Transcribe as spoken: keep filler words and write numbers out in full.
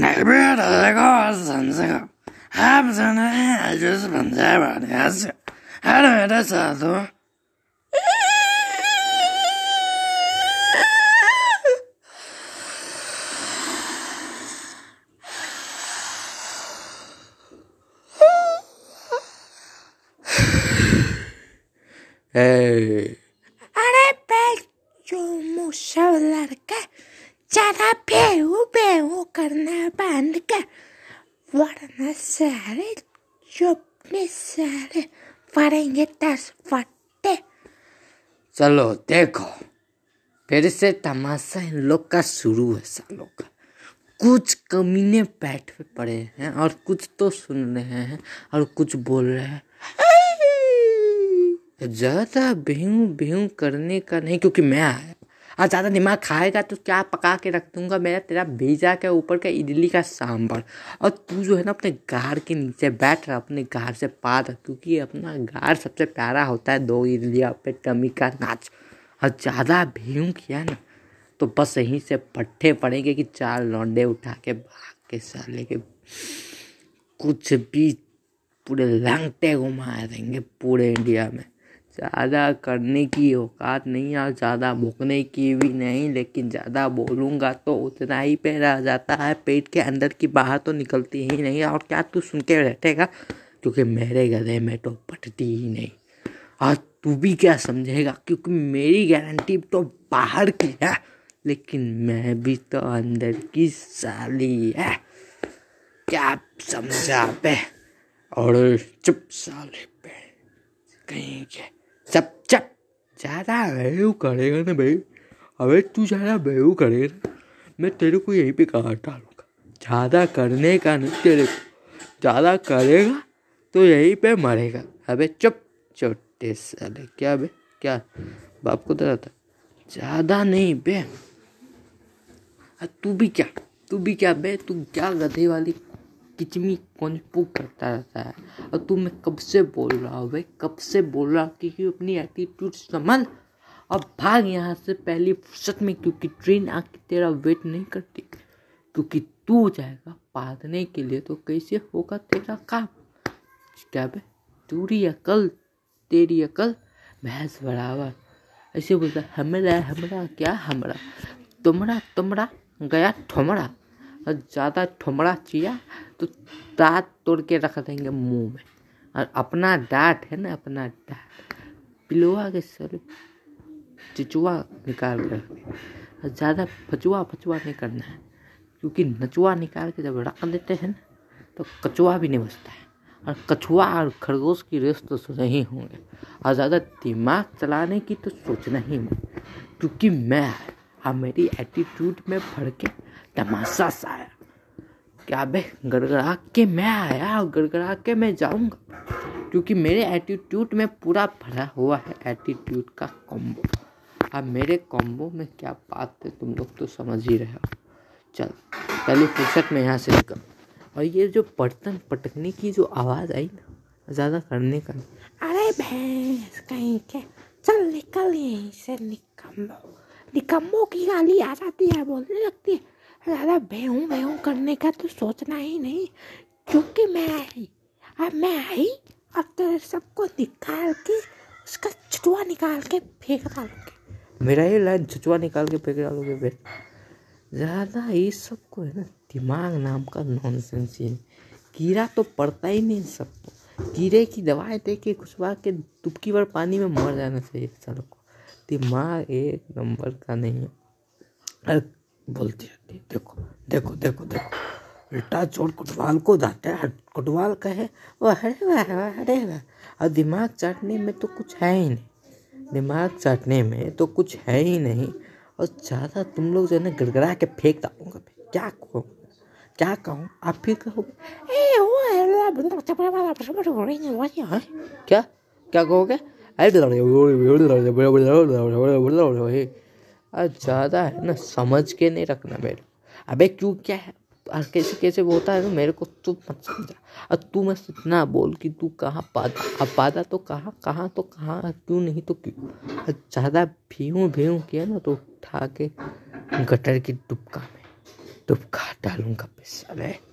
Neighbor, Hey. अरे बैल जो मूसा लड़का ज़्यादा बेहू बेहू करना बंद कर, वरना सारे चुपने सारे फरेंगे दस फटे। चलो देखो फिर से तमाशा इन लोग का शुरू है। सालों का कुछ कमीने बैठ पे पड़े हैं और कुछ तो सुन रहे हैं और कुछ बोल रहे हैं। ज़्यादा भेहूँ भेहूँ करने का नहीं, क्योंकि मैं आया और ज़्यादा दिमाग खाएगा तो क्या पका के रख दूंगा मेरा तेरा भेजा के ऊपर का इडली का सांभर। और तू जो है ना अपने गार के नीचे बैठ रहा, अपने गार से पार रख, क्योंकि अपना गार सबसे प्यारा होता है। दो इडलियाँ पे टमी का नाच। और ज़्यादा भेहूँ किया ना तो बस यहीं से पट्टे पड़ेंगे कि चार लौंडे उठा के भाग के साले के कुछ भी पूरे लंगटे घुमा देंगे पूरे इंडिया में। ज़्यादा करने की औकात नहीं और ज़्यादा भूखने की भी नहीं, लेकिन ज़्यादा बोलूँगा तो उतना ही पे रह जाता है, पेट के अंदर की बाहर तो निकलती ही नहीं। और क्या तू सुन के बैठेगा, क्योंकि मेरे गले में तो पटती ही नहीं। और तू भी क्या समझेगा, क्योंकि मेरी गारंटी तो बाहर की है, लेकिन मैं भी तो अंदर की साली है। क्या समझा पे? और चुप साले पे कहीं क्या चप चप ज़्यादा बेहू करेगा ना भाई। अबे तू ज़्यादा बेहू करेगा मैं तेरे को यहीं पे काट डालूंगा। ज़्यादा करने का नहीं तेरे को, ज़्यादा करेगा तो यहीं पे मरेगा। अबे चुप छोटे साले, क्या बे क्या बाप को डरा था? ज़्यादा नहीं बे। तू भी क्या तू भी क्या बे तू क्या गधे वाली किचमी कौन पू करता रहता है? और तू मैं कब से बोल रहा हूँ भाई, कब से बोल रहा हूँ क्योंकि अपनी एटीट्यूड संभाल और भाग यहाँ से पहली फुर्सत में, क्योंकि ट्रेन आके तेरा वेट नहीं करती। क्योंकि तू जाएगा भागने के लिए तो कैसे होगा तेरा काम? क्या भाई तेरी अकल तेरी अकल भैंस बराबर ऐसे बोलता हमरा हमरा क्या हमरा तुमरा तुमरा गया ठुमरा। और ज़्यादा ठुमरा चिया तो दाँत तोड़ के रख देंगे मुंह में। और अपना डांट है ना, अपना डांट पिलुआ के सर चिचुआ निकाल कर। ज़्यादा फचुआ फचुआ नहीं करना है, क्योंकि नचुआ निकाल के जब रख देते हैं ना तो कचुआ भी नहीं बचता है। और कछुआ और खरगोश की रेस तो सुने ही होंगे। और ज़्यादा दिमाग चलाने की तो सोचना ही मत, क्योंकि मैं और मेरी एटीट्यूड में भर के तमाशा सा आया। क्या बे गड़गड़ा के मैं आया और गड़गड़ा के मैं जाऊंगा, क्योंकि मेरे एटीट्यूड में पूरा भरा हुआ है एटीट्यूड का कॉम्बो। अब मेरे कॉम्बो में क्या बात है तुम लोग तो समझ ही रहे हो। चल पहले फुर्सत में यहाँ से निकल। और ये जो बर्तन पटकने की जो आवाज़ आई ना, ज़्यादा करने का अरे भैंस कहीं के चल निकल यहीं से। निकम्बो निकम्बो की गाली आ जाती है, बोलने लगती है। ज़्यादा बेहूँ बेहूँ करने का तो सोचना ही नहीं, क्योंकि मैं आई अब मैं आई अब तेरे सबको निकाल के उसका छुआ निकाल के फेंक डालोगे। मेरा ये लाइन छुआ निकाल के फेंक डालोगे बे। ज़्यादा ये सबको है ना दिमाग नाम का नॉनसेंस ही कीड़ा तो पड़ता ही नहीं सबको। कीड़े की दवाएं दे के खुशवा के दुबकी भर पानी में मर जाना चाहिए। सालों को दिमाग एक नंबर का नहीं है। बोलती रहती देखो देखो देखो देखो उल्टा चोर कुटवाल को जाता है। कुटवाल कहे वाह अरे वाह वाह अरे वाह। और दिमाग चाटने में तो कुछ है ही नहीं, दिमाग चाटने में तो कुछ है ही नहीं। और ज़्यादा तुम लोग जो है ना गड़गड़ा के फेंक डालूंगा। क्या कहूँ क्या कहूँ आप फिर कहोगे क्या क्या कहोगे? अरे और ज़्यादा है ना समझ के नहीं रखना मेरे। अबे क्यों क्या है और कैसे कैसे होता है ना मेरे को तू मत समझा। और तू मैं इतना बोल कि तू कहाँ पादा अब पादा तो कहाँ कहाँ तो कहाँ क्यों नहीं तो क्यों। और ज़्यादा भीहूँ भीहूँ किया ना तो उठा के गटर की डुबका में तो खा डालूंगा पैसा मैं।